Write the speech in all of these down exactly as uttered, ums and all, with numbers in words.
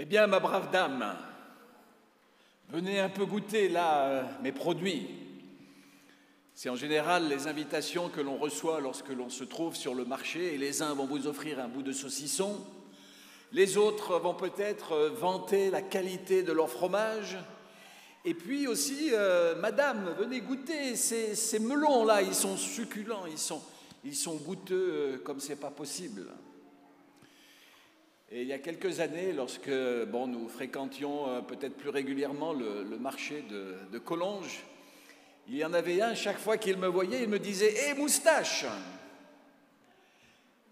Eh bien, ma brave dame, venez un peu goûter là euh, mes produits. C'est en général les invitations que l'on reçoit lorsque l'on se trouve sur le marché, et les uns vont vous offrir un bout de saucisson, les autres vont peut-être euh, vanter la qualité de leur fromage, et puis aussi, euh, madame, venez goûter ces, ces melons-là, ils sont succulents, ils sont, ils sont goûteux euh, comme c'est pas possible. Et il y a quelques années, lorsque bon, nous fréquentions euh, peut-être plus régulièrement le, le marché de, de Collonges, il y en avait un, chaque fois qu'il me voyait, il me disait « Hé, moustache,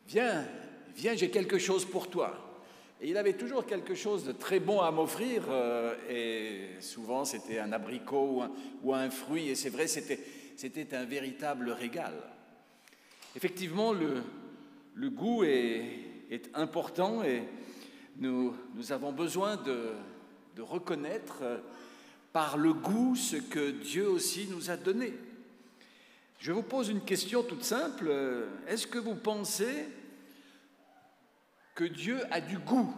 viens, viens, j'ai quelque chose pour toi ». Et il avait toujours quelque chose de très bon à m'offrir, euh, et souvent c'était un abricot ou un, ou un fruit, et c'est vrai, c'était, c'était un véritable régal. Effectivement, le, le goût est... est important, et nous, nous avons besoin de, de reconnaître euh, par le goût ce que Dieu aussi nous a donné. Je vous pose une question toute simple. Est-ce que vous pensez que Dieu a du goût?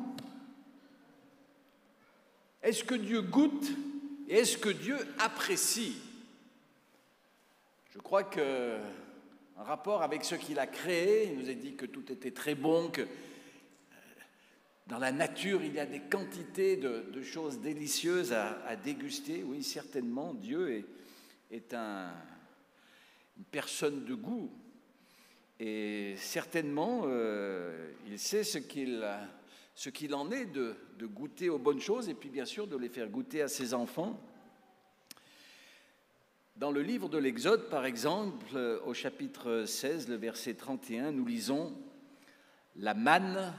Est-ce que Dieu goûte et est-ce que Dieu apprécie? Je crois que en rapport avec ce qu'il a créé, il nous a dit que tout était très bon, que dans la nature, il y a des quantités de, de choses délicieuses à, à déguster. Oui, certainement, Dieu est, est un, une personne de goût. Et certainement, euh, il sait ce qu'il, ce qu'il en est de, de goûter aux bonnes choses et puis bien sûr de les faire goûter à ses enfants. Dans le livre de l'Exode, par exemple, au chapitre seize, le verset trente et un, nous lisons la manne,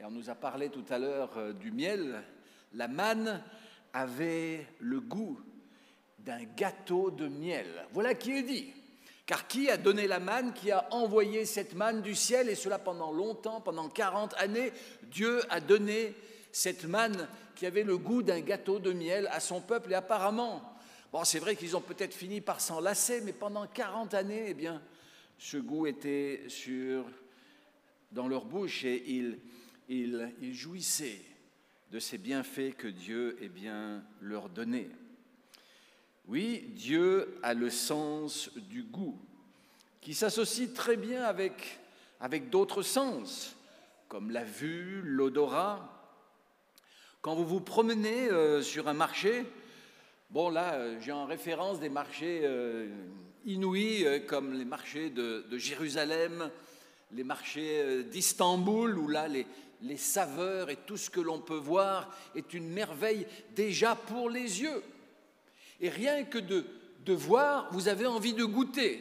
et on nous a parlé tout à l'heure du miel, la manne avait le goût d'un gâteau de miel. Voilà qui est dit. Car qui a donné la manne, qui a envoyé cette manne du ciel, et cela pendant longtemps, pendant quarante années, Dieu a donné cette manne qui avait le goût d'un gâteau de miel à son peuple, et apparemment, bon, c'est vrai qu'ils ont peut-être fini par s'en lasser, mais pendant quarante années, eh bien, ce goût était sur, dans leur bouche et ils, ils, ils jouissaient de ces bienfaits que Dieu eh bien, leur donnait. Oui, Dieu a le sens du goût, qui s'associe très bien avec, avec d'autres sens, comme la vue, l'odorat. Quand vous vous promenez euh, sur un marché, bon, là, j'ai en référence des marchés euh, inouïs, euh, comme les marchés de, de Jérusalem, les marchés euh, d'Istanbul, où là, les, les saveurs et tout ce que l'on peut voir est une merveille déjà pour les yeux. Et rien que de, de voir, vous avez envie de goûter.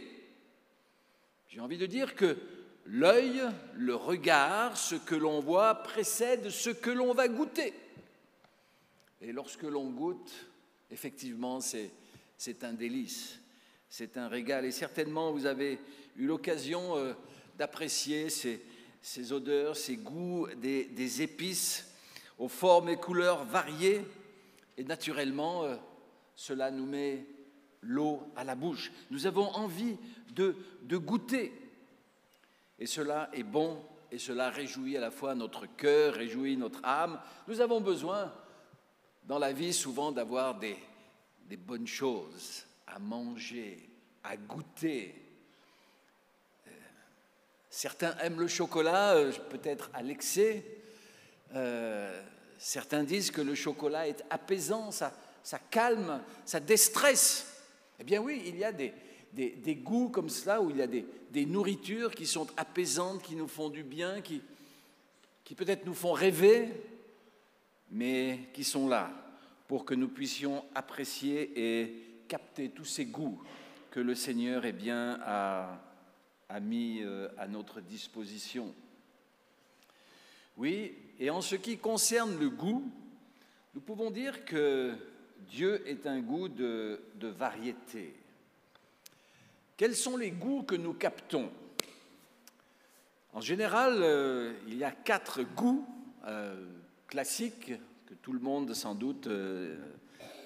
J'ai envie de dire que l'œil, le regard, ce que l'on voit précède ce que l'on va goûter. Et lorsque l'on goûte, effectivement, c'est, c'est un délice, c'est un régal. Et certainement, vous avez eu l'occasion euh, d'apprécier ces, ces odeurs, ces goûts des, des épices aux formes et couleurs variées. Et naturellement, euh, cela nous met l'eau à la bouche. Nous avons envie de, de goûter. Et cela est bon, et cela réjouit à la fois notre cœur, réjouit notre âme. Nous avons besoin dans la vie, souvent, d'avoir des, des bonnes choses à manger, à goûter. Euh, certains aiment le chocolat, euh, peut-être à l'excès. Euh, certains disent que le chocolat est apaisant, ça, ça calme, ça déstresse. Eh bien oui, il y a des, des, des goûts comme cela, où il y a des, des nourritures qui sont apaisantes, qui nous font du bien, qui, qui peut-être nous font rêver, mais qui sont là pour que nous puissions apprécier et capter tous ces goûts que le Seigneur eh bien, a, a mis à notre disposition. Oui, et en ce qui concerne le goût, nous pouvons dire que Dieu est un goût de, de variété. Quels sont les goûts que nous captons? En général, euh, il y a quatre goûts euh, classique, que tout le monde sans doute euh,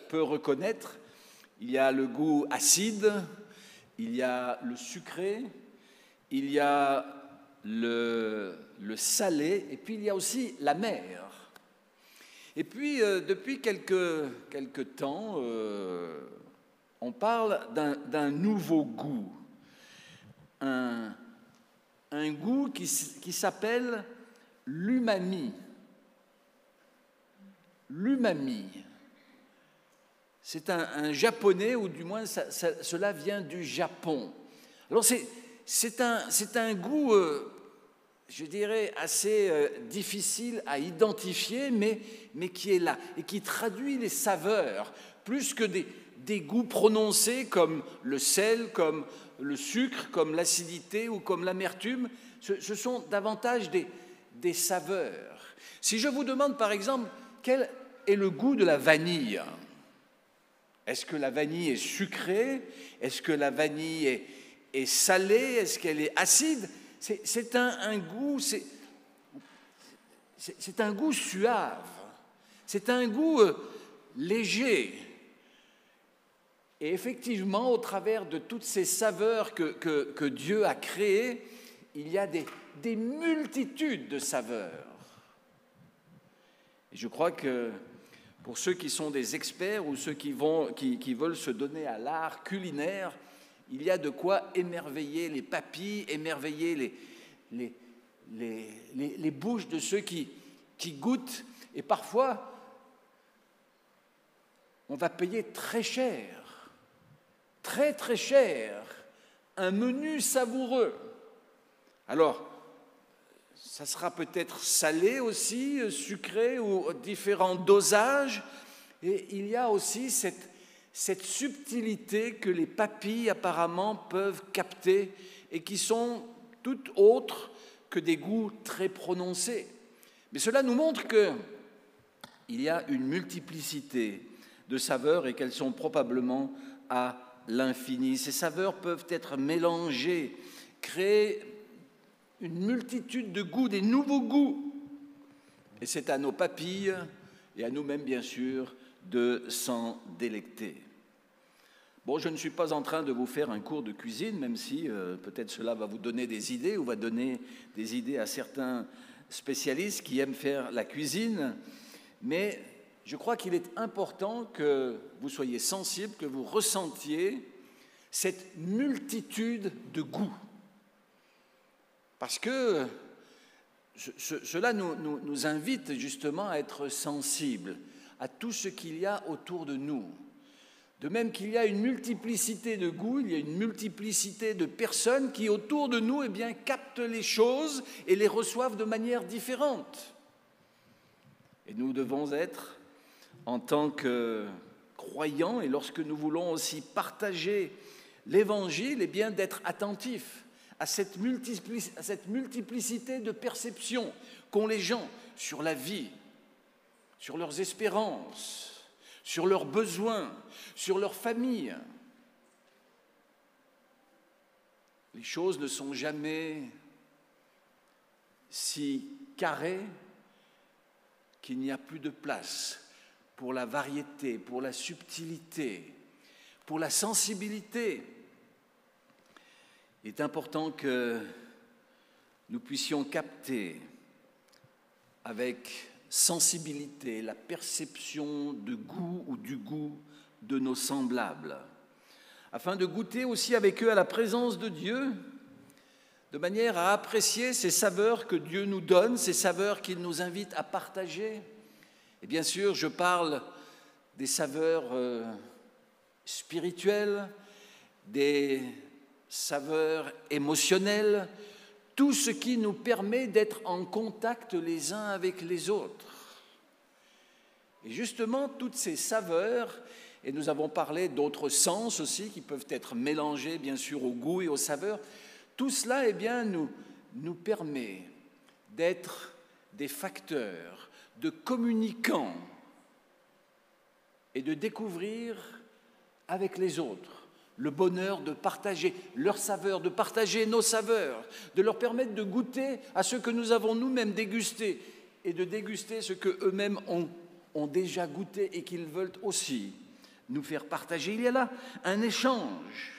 peut reconnaître. Il y a le goût acide, il y a le sucré, il y a le, le salé, et puis il y a aussi la mer. Et puis, euh, depuis quelques, quelques temps, euh, on parle d'un nouveau goût, un, un goût qui, qui s'appelle l'umami. L'umami, c'est un, un japonais, ou du moins ça, ça, cela vient du Japon. Alors c'est un, un goût, euh, je dirais, assez euh, difficile à identifier, mais, mais qui est là et qui traduit les saveurs, plus que des, des goûts prononcés comme le sel, comme le sucre, comme l'acidité ou comme l'amertume. Ce, ce sont davantage des, des saveurs. Si je vous demande par exemple, quel est le goût de la vanille? Est-ce que la vanille est sucrée? Est-ce que la vanille est, est salée? Est-ce qu'elle est acide? C'est un, un goût, c'est un goût suave, c'est un goût euh, léger. Et effectivement, au travers de toutes ces saveurs que, que, que Dieu a créées, il y a des, des multitudes de saveurs. Et je crois que pour ceux qui sont des experts ou ceux qui, vont, qui, qui veulent se donner à l'art culinaire, il y a de quoi émerveiller les papilles, émerveiller les, les, les, les, les bouches de ceux qui, qui goûtent. Et parfois, on va payer très cher, très très cher, un menu savoureux. Alors, ça sera peut-être salé aussi, sucré ou différents dosages. Et il y a aussi cette, cette subtilité que les papilles apparemment peuvent capter et qui sont toutes autres que des goûts très prononcés. Mais cela nous montre qu'il y a une multiplicité de saveurs et qu'elles sont probablement à l'infini. Ces saveurs peuvent être mélangées, créées, une multitude de goûts, des nouveaux goûts. Et c'est à nos papilles et à nous-mêmes, bien sûr, de s'en délecter. Bon, je ne suis pas en train de vous faire un cours de cuisine, même si euh, peut-être cela va vous donner des idées ou va donner des idées à certains spécialistes qui aiment faire la cuisine. Mais je crois qu'il est important que vous soyez sensible, que vous ressentiez cette multitude de goûts. Parce que ce, ce, cela nous, nous, nous invite justement à être sensibles à tout ce qu'il y a autour de nous. De même qu'il y a une multiplicité de goûts, il y a une multiplicité de personnes qui autour de nous eh bien, captent les choses et les reçoivent de manière différente. Et nous devons être, en tant que croyants, et lorsque nous voulons aussi partager l'Évangile, eh bien d'être attentifs à cette multiplicité de perceptions qu'ont les gens sur la vie, sur leurs espérances, sur leurs besoins, sur leur famille. Les choses ne sont jamais si carrées qu'il n'y a plus de place pour la variété, pour la subtilité, pour la sensibilité. Il est important que nous puissions capter avec sensibilité la perception de goût ou du goût de nos semblables, afin de goûter aussi avec eux à la présence de Dieu, de manière à apprécier ces saveurs que Dieu nous donne, ces saveurs qu'il nous invite à partager. Et bien sûr, je parle des saveurs euh, spirituelles, des saveurs émotionnelles, tout ce qui nous permet d'être en contact les uns avec les autres. Et justement, toutes ces saveurs, et nous avons parlé d'autres sens aussi qui peuvent être mélangés bien sûr au goût et aux saveurs, tout cela eh bien, nous, nous permet d'être des facteurs, de communicants et de découvrir avec les autres le bonheur de partager leurs saveurs, de partager nos saveurs, de leur permettre de goûter à ce que nous avons nous-mêmes dégusté et de déguster ce qu'eux-mêmes ont, ont déjà goûté et qu'ils veulent aussi nous faire partager. Il y a là un échange.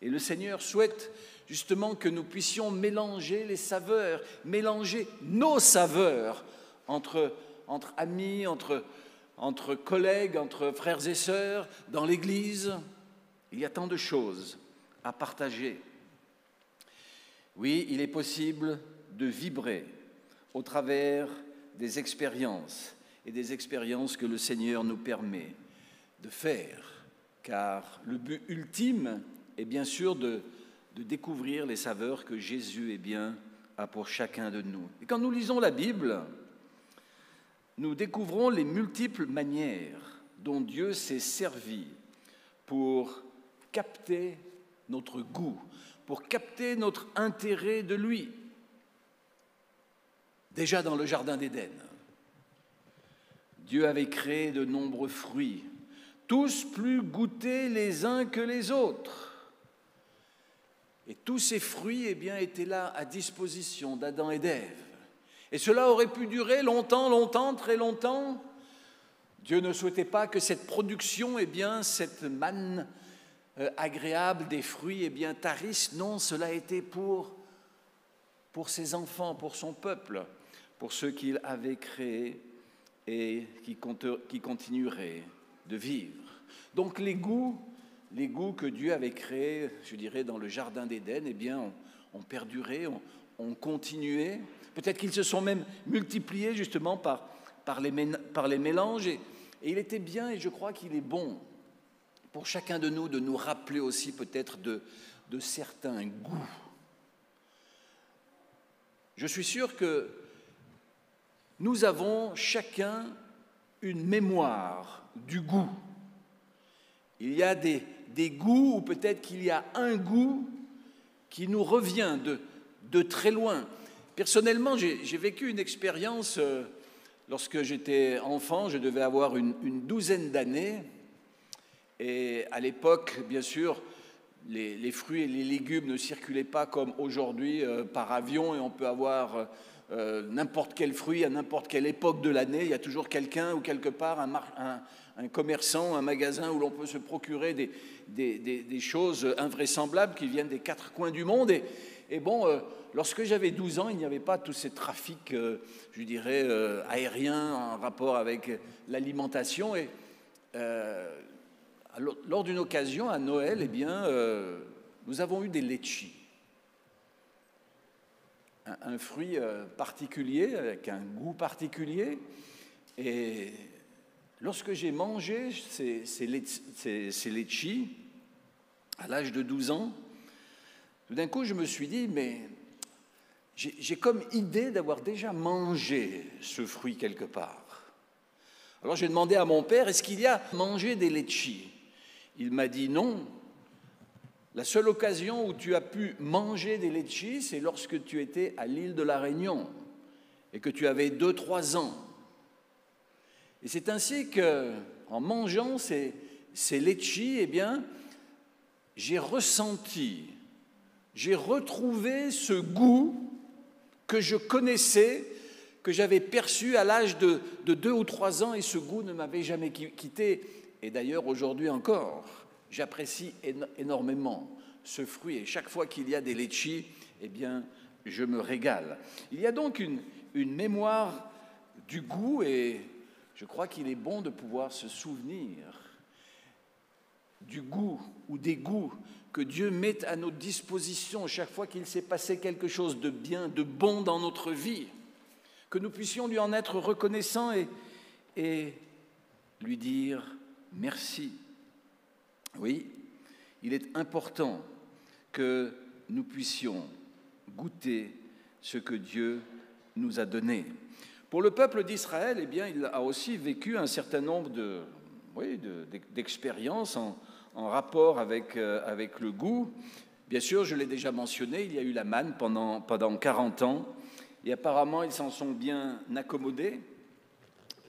Et le Seigneur souhaite justement que nous puissions mélanger les saveurs, mélanger nos saveurs entre, entre amis, entre, entre collègues, entre frères et sœurs, dans l'Église. Il y a tant de choses à partager. Oui, il est possible de vibrer au travers des expériences et des expériences que le Seigneur nous permet de faire, car le but ultime est bien sûr de, de découvrir les saveurs que Jésus eh bien, a pour chacun de nous. Et quand nous lisons la Bible, nous découvrons les multiples manières dont Dieu s'est servi pour capter notre goût, pour capter notre intérêt de lui. Déjà dans le jardin d'Éden, Dieu avait créé de nombreux fruits, tous plus goûtés les uns que les autres. Et tous ces fruits eh bien, étaient là à disposition d'Adam et d'Ève. Et cela aurait pu durer longtemps, longtemps, très longtemps. Dieu ne souhaitait pas que cette production, eh bien, cette manne euh, agréable des fruits, eh bien, tarisse. Non, cela était pour, pour ses enfants, pour son peuple, pour ceux qu'il avait créés et qui, qui continueraient de vivre. Donc les goûts, les goûts que Dieu avait créés, je dirais, dans le jardin d'Éden, eh bien, ont on perduré, ont on continué. Peut-être qu'ils se sont même multipliés justement par, par, les, par les mélanges. Et, et il était bien, et je crois qu'il est bon pour chacun de nous de nous rappeler aussi peut-être de, de certains goûts. Je suis sûr que nous avons chacun une mémoire du goût. Il y a des, des goûts, ou peut-être qu'il y a un goût qui nous revient de, de très loin. Personnellement, j'ai, j'ai vécu une expérience, euh, lorsque j'étais enfant, je devais avoir une, une douzaine d'années, et à l'époque, bien sûr, les, les fruits et les légumes ne circulaient pas comme aujourd'hui euh, par avion, et on peut avoir euh, n'importe quel fruit à n'importe quelle époque de l'année, il y a toujours quelqu'un ou quelque part, un, un, un commerçant, un magasin où l'on peut se procurer des, des, des, des choses invraisemblables qui viennent des quatre coins du monde, et, Et bon, euh, lorsque j'avais douze ans, il n'y avait pas tous ces trafics, euh, je dirais, euh, aériens en rapport avec l'alimentation. Et euh, lors d'une occasion, à Noël, eh bien, euh, nous avons eu des litchis. Un, un fruit euh, particulier, avec un goût particulier. Et lorsque j'ai mangé ces, ces, ces, ces litchis, à l'âge de douze ans, tout d'un coup, je me suis dit, mais j'ai, j'ai comme idée d'avoir déjà mangé ce fruit quelque part. Alors j'ai demandé à mon père, est-ce qu'il y a mangé des litchis? Il m'a dit non. La seule occasion où tu as pu manger des litchis, c'est lorsque tu étais à l'île de la Réunion et que tu avais deux trois ans. Et c'est ainsi qu'en mangeant ces, ces litchis, eh bien, j'ai ressenti... J'ai retrouvé ce goût que je connaissais, que j'avais perçu à l'âge de, de deux ou trois ans, et ce goût ne m'avait jamais quitté. Et d'ailleurs, aujourd'hui encore, j'apprécie énormément ce fruit. Et chaque fois qu'il y a des litchis, eh bien, je me régale. Il y a donc une, une mémoire du goût, et je crois qu'il est bon de pouvoir se souvenir du goût ou des goûts que Dieu met à nos dispositions chaque fois qu'il s'est passé quelque chose de bien, de bon dans notre vie, que nous puissions lui en être reconnaissants et, et lui dire merci. Oui, il est important que nous puissions goûter ce que Dieu nous a donné. Pour le peuple d'Israël, eh bien, il a aussi vécu un certain nombre de, oui, de, d'expériences en en rapport avec, euh, avec le goût. Bien sûr, je l'ai déjà mentionné, il y a eu la manne pendant, pendant quarante ans, et apparemment, ils s'en sont bien accommodés.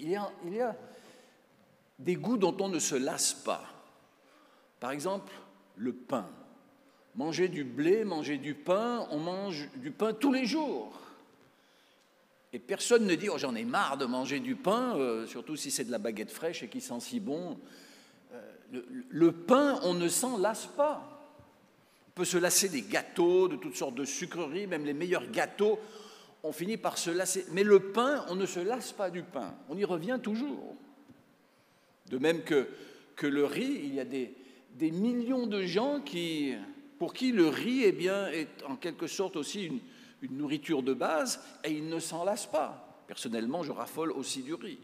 Il y a, il y a des goûts dont on ne se lasse pas. Par exemple, le pain. Manger du blé, manger du pain, on mange du pain tous les jours. Et personne ne dit « Oh, j'en ai marre de manger du pain euh, », surtout si c'est de la baguette fraîche et qui sent si bon. Le, le pain, on ne s'en lasse pas. On peut se lasser des gâteaux, de toutes sortes de sucreries, même les meilleurs gâteaux, on finit par se lasser. Mais le pain, on ne se lasse pas du pain, on y revient toujours. De même que, que le riz, il y a des, des millions de gens qui, pour qui le riz eh bien, est en quelque sorte aussi une, une nourriture de base, et ils ne s'en lassent pas. Personnellement, je raffole aussi du riz.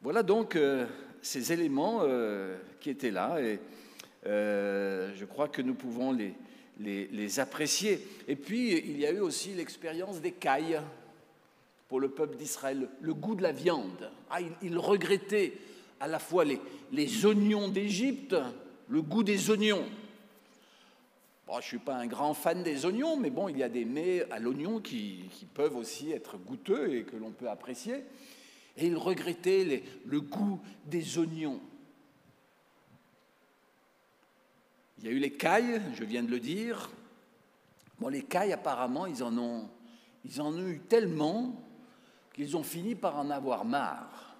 Voilà donc euh, ces éléments euh, qui étaient là, et euh, je crois que nous pouvons les, les, les apprécier. Et puis, il y a eu aussi l'expérience des cailles pour le peuple d'Israël, le goût de la viande. Ah, il, il regrettait à la fois les, les oignons d'Égypte, le goût des oignons. Bon, je ne suis pas un grand fan des oignons, mais bon, il y a des mets à l'oignon qui, qui peuvent aussi être goûteux et que l'on peut apprécier. Et il regrettait les, le goût des oignons. Il y a eu les cailles, je viens de le dire. Bon, les cailles, apparemment, ils en ont, ils en ont eu tellement qu'ils ont fini par en avoir marre.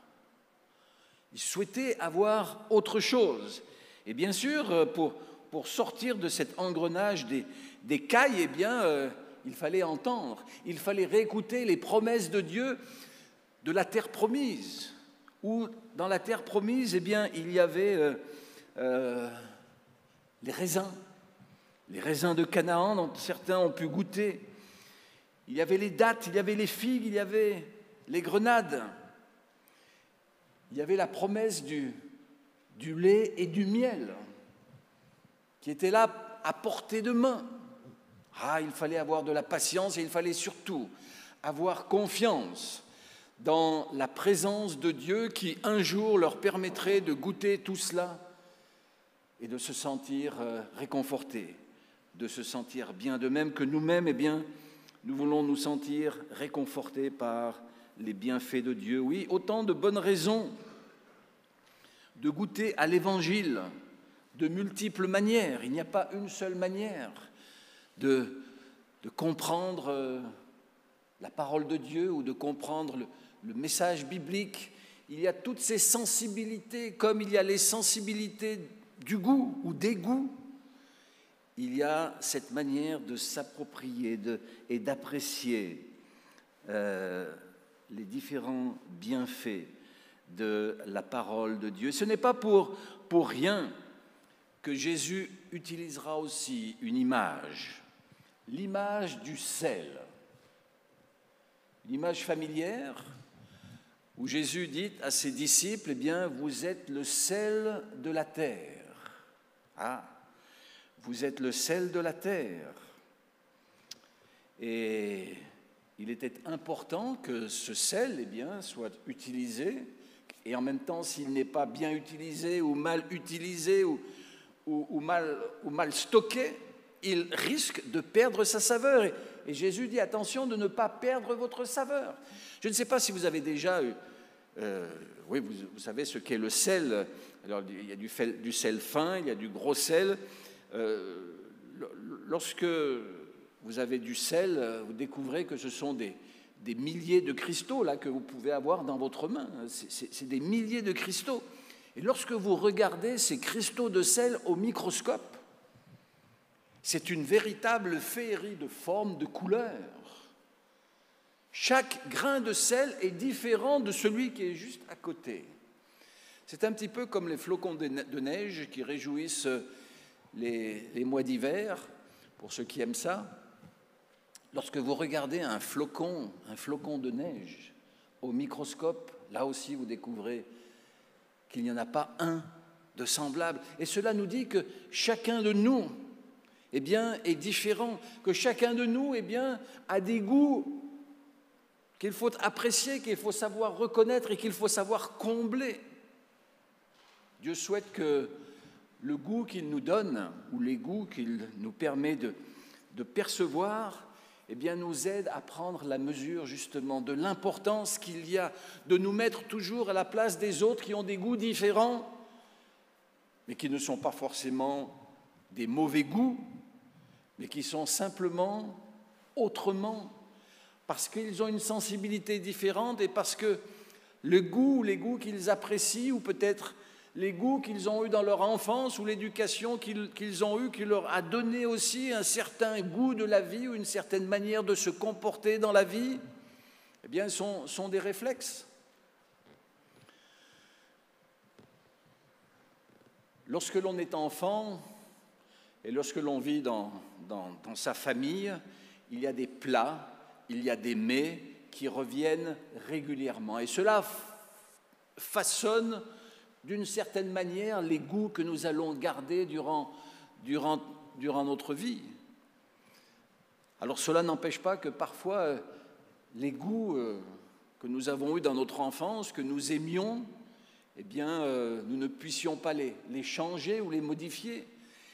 Ils souhaitaient avoir autre chose. Et bien sûr, pour, pour sortir de cet engrenage des, des cailles, eh bien, euh, il fallait entendre, il fallait réécouter les promesses de Dieu de la terre promise, où dans la terre promise, eh bien, il y avait euh, euh, les raisins, les raisins de Canaan dont certains ont pu goûter. Il y avait les dattes, il y avait les figues, il y avait les grenades. Il y avait la promesse du, du lait et du miel qui était là à portée de main. Ah, il fallait avoir de la patience et il fallait surtout avoir confiance dans la présence de Dieu qui, un jour, leur permettrait de goûter tout cela et de se sentir réconfortés, de se sentir bien. De même que nous-mêmes, eh bien, nous voulons nous sentir réconfortés par les bienfaits de Dieu. Oui, autant de bonnes raisons de goûter à l'Évangile de multiples manières. Il n'y a pas une seule manière de, de comprendre la parole de Dieu ou de comprendre le le message biblique. Il y a toutes ces sensibilités, comme il y a les sensibilités du goût ou des goûts. Il y a cette manière de s'approprier de, et d'apprécier euh, les différents bienfaits de la parole de Dieu. Ce n'est pas pour, pour rien que Jésus utilisera aussi une image, l'image du sel, l'image familière, où Jésus dit à ses disciples, « Eh bien, vous êtes le sel de la terre. » Ah, vous êtes le sel de la terre. Et il était important que ce sel, eh bien, soit utilisé, et en même temps, s'il n'est pas bien utilisé ou mal utilisé ou, ou, ou, mal, ou mal stocké, il risque de perdre sa saveur. Et, et Jésus dit, « Attention de ne pas perdre votre saveur. » Je ne sais pas si vous avez déjà eu, euh, oui, vous, vous savez ce qu'est le sel. Alors, il y a du, fel, du sel fin, il y a du gros sel. Euh, lorsque vous avez du sel, vous découvrez que ce sont des, des milliers de cristaux là, que vous pouvez avoir dans votre main. C'est, c'est, c'est des milliers de cristaux. Et lorsque vous regardez ces cristaux de sel au microscope, c'est une véritable féerie de formes, de couleurs. Chaque grain de sel est différent de celui qui est juste à côté. C'est un petit peu comme les flocons de neige qui réjouissent les, les mois d'hiver, pour ceux qui aiment ça. Lorsque vous regardez un flocon, un flocon de neige au microscope, là aussi vous découvrez qu'il n'y en a pas un de semblable. Et cela nous dit que chacun de nous eh bien, est différent, que chacun de nous eh bien, a des goûts qu'il faut apprécier, qu'il faut savoir reconnaître et qu'il faut savoir combler. Dieu souhaite que le goût qu'il nous donne, ou les goûts qu'il nous permet de, de percevoir, eh bien, nous aide à prendre la mesure justement de l'importance qu'il y a de nous mettre toujours à la place des autres qui ont des goûts différents, mais qui ne sont pas forcément des mauvais goûts, mais qui sont simplement autrement, parce qu'ils ont une sensibilité différente et parce que le goût, les goûts qu'ils apprécient, ou peut-être les goûts qu'ils ont eus dans leur enfance ou l'éducation qu'ils qu'ils ont eue qui leur a donné aussi un certain goût de la vie ou une certaine manière de se comporter dans la vie, eh bien, sont, sont des réflexes. Lorsque l'on est enfant et lorsque l'on vit dans, dans, dans sa famille, il y a des plats, il y a des mets qui reviennent régulièrement. Et cela façonne d'une certaine manière les goûts que nous allons garder durant, durant, durant notre vie. Alors cela n'empêche pas que parfois les goûts que nous avons eus dans notre enfance, que nous aimions, eh bien, euh, nous ne puissions pas les, les changer ou les modifier.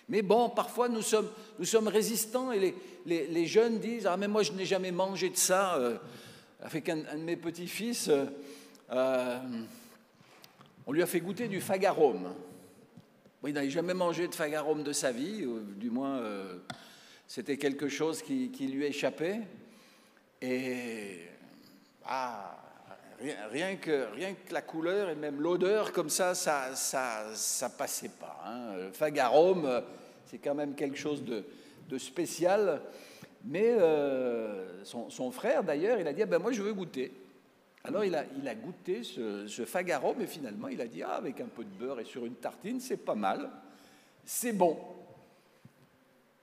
Mais bon, parfois, nous sommes, nous sommes résistants et les, les, les jeunes disent « Ah, mais moi, je n'ai jamais mangé de ça euh, ». Avec un, un de mes petits-fils, euh, euh, on lui a fait goûter du fagarome. Bon, il n'avait jamais mangé de fagarome de sa vie, ou, du moins, euh, c'était quelque chose qui, qui lui échappait. Et... Ah, Rien que, rien que la couleur et même l'odeur, comme ça, ça ne ça, ça passait pas. Hein. Le fagarome, c'est quand même quelque chose de, de spécial. Mais euh, son, son frère, d'ailleurs, il a dit ah, « ben moi, je veux goûter ». Alors, il a, il a goûté ce, ce fagarome et finalement, il a dit « Ah, avec un peu de beurre et sur une tartine, c'est pas mal, c'est bon ».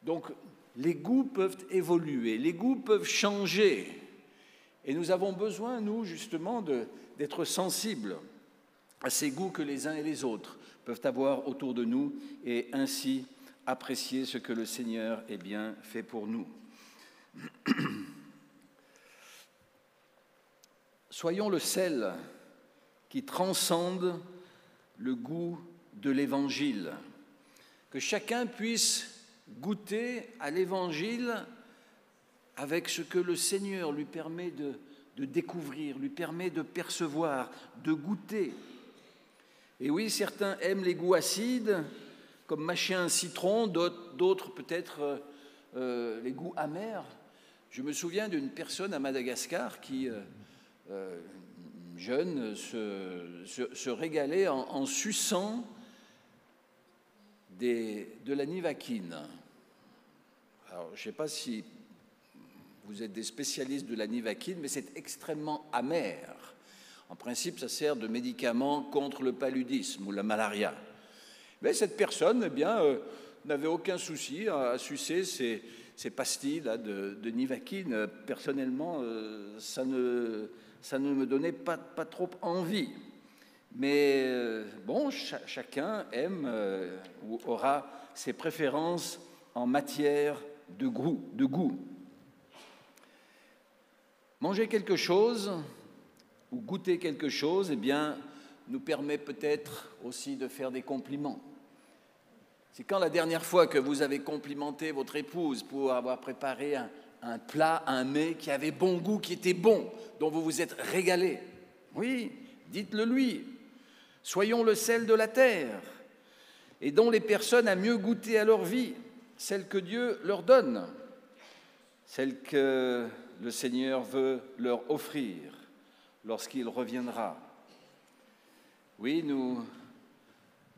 Donc, les goûts peuvent évoluer, les goûts peuvent changer. Et nous avons besoin, nous, justement, de, d'être sensibles à ces goûts que les uns et les autres peuvent avoir autour de nous et ainsi apprécier ce que le Seigneur, eh bien, fait pour nous. Soyons le sel qui transcende le goût de l'Évangile. Que chacun puisse goûter à l'Évangile avec ce que le Seigneur lui permet de, de découvrir, lui permet de percevoir, de goûter. Et oui, certains aiment les goûts acides, comme mâcher un citron, d'autres, d'autres peut-être euh, les goûts amers. Je me souviens d'une personne à Madagascar qui, euh, euh, jeune, se, se, se régalait en, en suçant des, de la nivaquine. Alors, je ne sais pas si... Vous êtes des spécialistes de la nivaquine, mais c'est extrêmement amer. En principe, ça sert de médicament contre le paludisme ou la malaria. Mais cette personne, eh bien, euh, n'avait aucun souci à, à sucer ces, ces pastilles là, de, de nivaquine. Personnellement, euh, ça, ne, ça ne me donnait pas, pas trop envie. Mais euh, bon, ch- chacun aime euh, ou aura ses préférences en matière de goût. De goût. Manger quelque chose ou goûter quelque chose, eh bien, nous permet peut-être aussi de faire des compliments. C'est quand la dernière fois que vous avez complimenté votre épouse pour avoir préparé un, un plat, un mets qui avait bon goût, qui était bon, dont vous vous êtes régalé. Oui, dites-le lui. Soyons le sel de la terre, aidons les personnes à mieux goûter à leur vie, celle que Dieu leur donne, celle que le Seigneur veut leur offrir lorsqu'il reviendra. Oui, nous,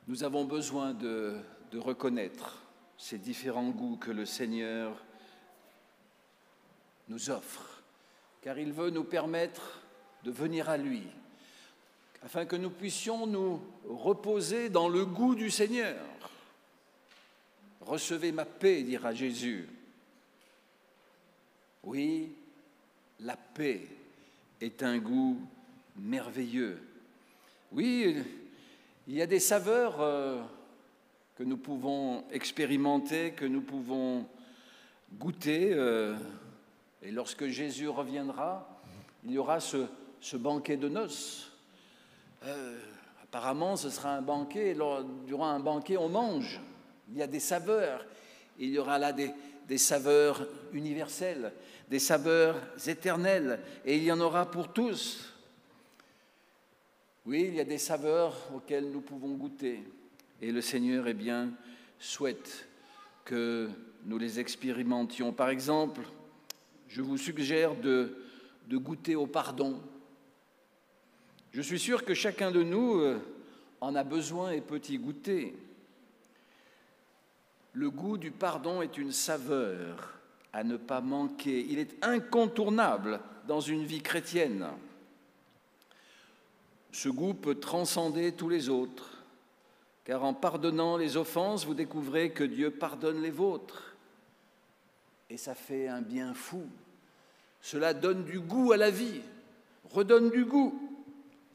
nous avons besoin de, de reconnaître ces différents goûts que le Seigneur nous offre, car il veut nous permettre de venir à lui, afin que nous puissions nous reposer dans le goût du Seigneur. « Recevez ma paix », dira Jésus. Oui, la paix est un goût merveilleux. Oui, il y a des saveurs euh, que nous pouvons expérimenter, que nous pouvons goûter. Euh, et lorsque Jésus reviendra, il y aura ce, ce banquet de noces. Euh, apparemment, ce sera un banquet. Durant un banquet, on mange. Il y a des saveurs. Il y aura là des, des saveurs universelles, des saveurs éternelles, et il y en aura pour tous. Oui, il y a des saveurs auxquelles nous pouvons goûter, et le Seigneur, eh bien, souhaite que nous les expérimentions. Par exemple, je vous suggère de, de goûter au pardon. Je suis sûr que chacun de nous, euh, en a besoin et peut y goûter. Le goût du pardon est une saveur à ne pas manquer. Il est incontournable dans une vie chrétienne. Ce goût peut transcender tous les autres, car en pardonnant les offenses, vous découvrez que Dieu pardonne les vôtres. Et ça fait un bien fou. Cela donne du goût à la vie, redonne du goût.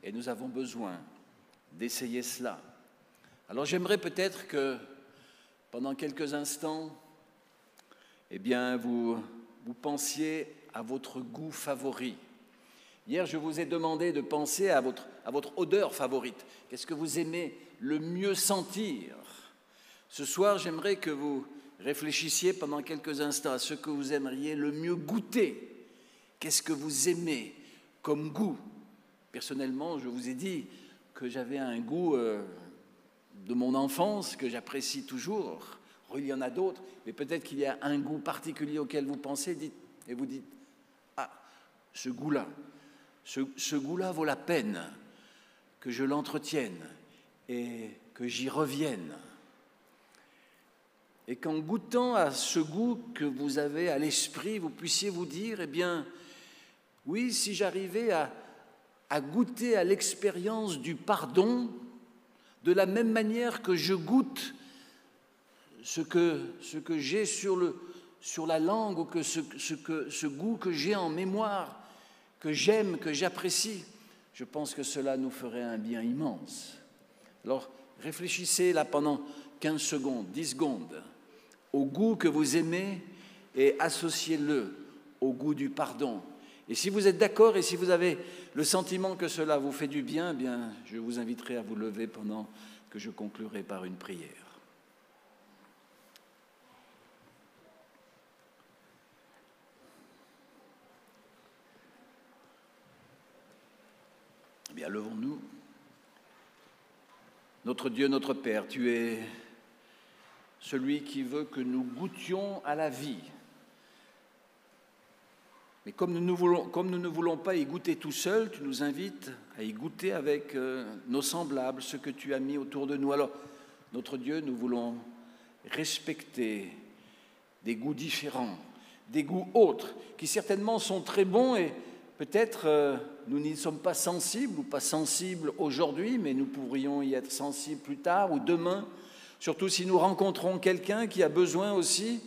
Et nous avons besoin d'essayer cela. Alors j'aimerais peut-être que, pendant quelques instants, eh bien, vous, vous pensiez à votre goût favori. Hier, je vous ai demandé de penser à votre, à votre odeur favorite. Qu'est-ce que vous aimez le mieux sentir? Ce soir, j'aimerais que vous réfléchissiez pendant quelques instants à ce que vous aimeriez le mieux goûter. Qu'est-ce que vous aimez comme goût? Personnellement, je vous ai dit que j'avais un goût euh, de mon enfance que j'apprécie toujours. Il y en a d'autres, mais peut-être qu'il y a un goût particulier auquel vous pensez dites, et vous dites « Ah, ce goût-là, ce, ce goût-là vaut la peine que je l'entretienne et que j'y revienne. » Et qu'en goûtant à ce goût que vous avez à l'esprit, vous puissiez vous dire « Eh bien, oui, si j'arrivais à, à goûter à l'expérience du pardon, de la même manière que je goûte ce que, ce que j'ai sur, le, sur la langue, ou que ce, ce, que, ce goût que j'ai en mémoire, que j'aime, que j'apprécie, je pense que cela nous ferait un bien immense. » Alors réfléchissez là pendant quinze secondes, dix secondes, au goût que vous aimez et associez-le au goût du pardon. Et si vous êtes d'accord et si vous avez le sentiment que cela vous fait du bien, eh bien, je vous inviterai à vous lever pendant que je conclurai par une prière. Bien, levons-nous. Notre Dieu, notre Père, tu es celui qui veut que nous goûtions à la vie. Mais comme nous ne voulons, comme nous ne voulons pas y goûter tout seul, tu nous invites à y goûter avec euh, nos semblables, ce que tu as mis autour de nous. Alors, notre Dieu, nous voulons respecter des goûts différents, des goûts autres, qui certainement sont très bons et peut-être euh, nous n'y sommes pas sensibles ou pas sensibles aujourd'hui, mais nous pourrions y être sensibles plus tard ou demain, surtout si nous rencontrons quelqu'un qui a besoin aussi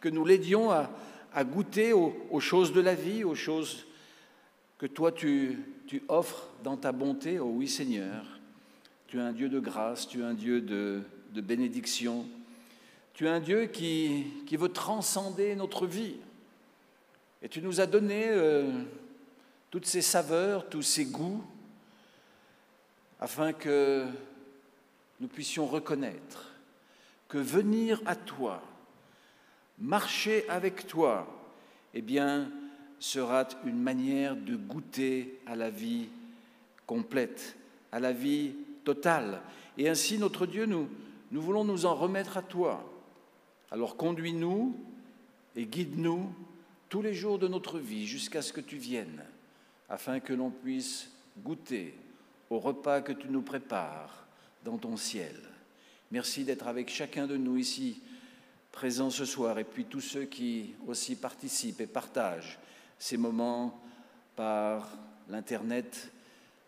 que nous l'aidions à, à goûter aux, aux choses de la vie, aux choses que toi tu, tu offres dans ta bonté. Oh oui Seigneur, tu es un Dieu de grâce, tu es un Dieu de, de bénédiction, tu es un Dieu qui, qui veut transcender notre vie et tu nous as donné... Euh, toutes ces saveurs, tous ces goûts, afin que nous puissions reconnaître que venir à toi, marcher avec toi, eh bien, sera une manière de goûter à la vie complète, à la vie totale. Et ainsi, notre Dieu, nous, nous voulons nous en remettre à toi. Alors conduis-nous et guide-nous tous les jours de notre vie jusqu'à ce que tu viennes, afin que l'on puisse goûter au repas que tu nous prépares dans ton ciel. Merci d'être avec chacun de nous ici, présents ce soir, et puis tous ceux qui aussi participent et partagent ces moments par l'Internet,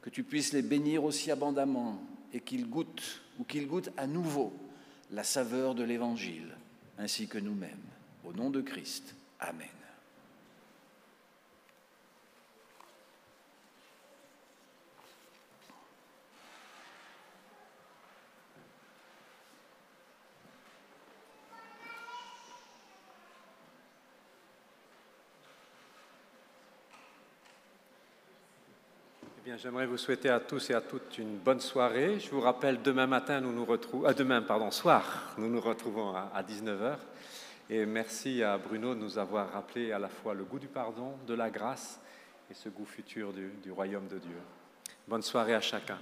que tu puisses les bénir aussi abondamment et qu'ils goûtent, ou qu'ils goûtent à nouveau la saveur de l'Évangile, ainsi que nous-mêmes. Au nom de Christ, amen. Bien, j'aimerais vous souhaiter à tous et à toutes une bonne soirée. Je vous rappelle, demain matin, nous nous retrouvons, ah, demain, pardon, soir, nous nous retrouvons à, à dix-neuf heures. Et merci à Bruno de nous avoir rappelé à la fois le goût du pardon, de la grâce et ce goût futur du, du royaume de Dieu. Bonne soirée à chacun.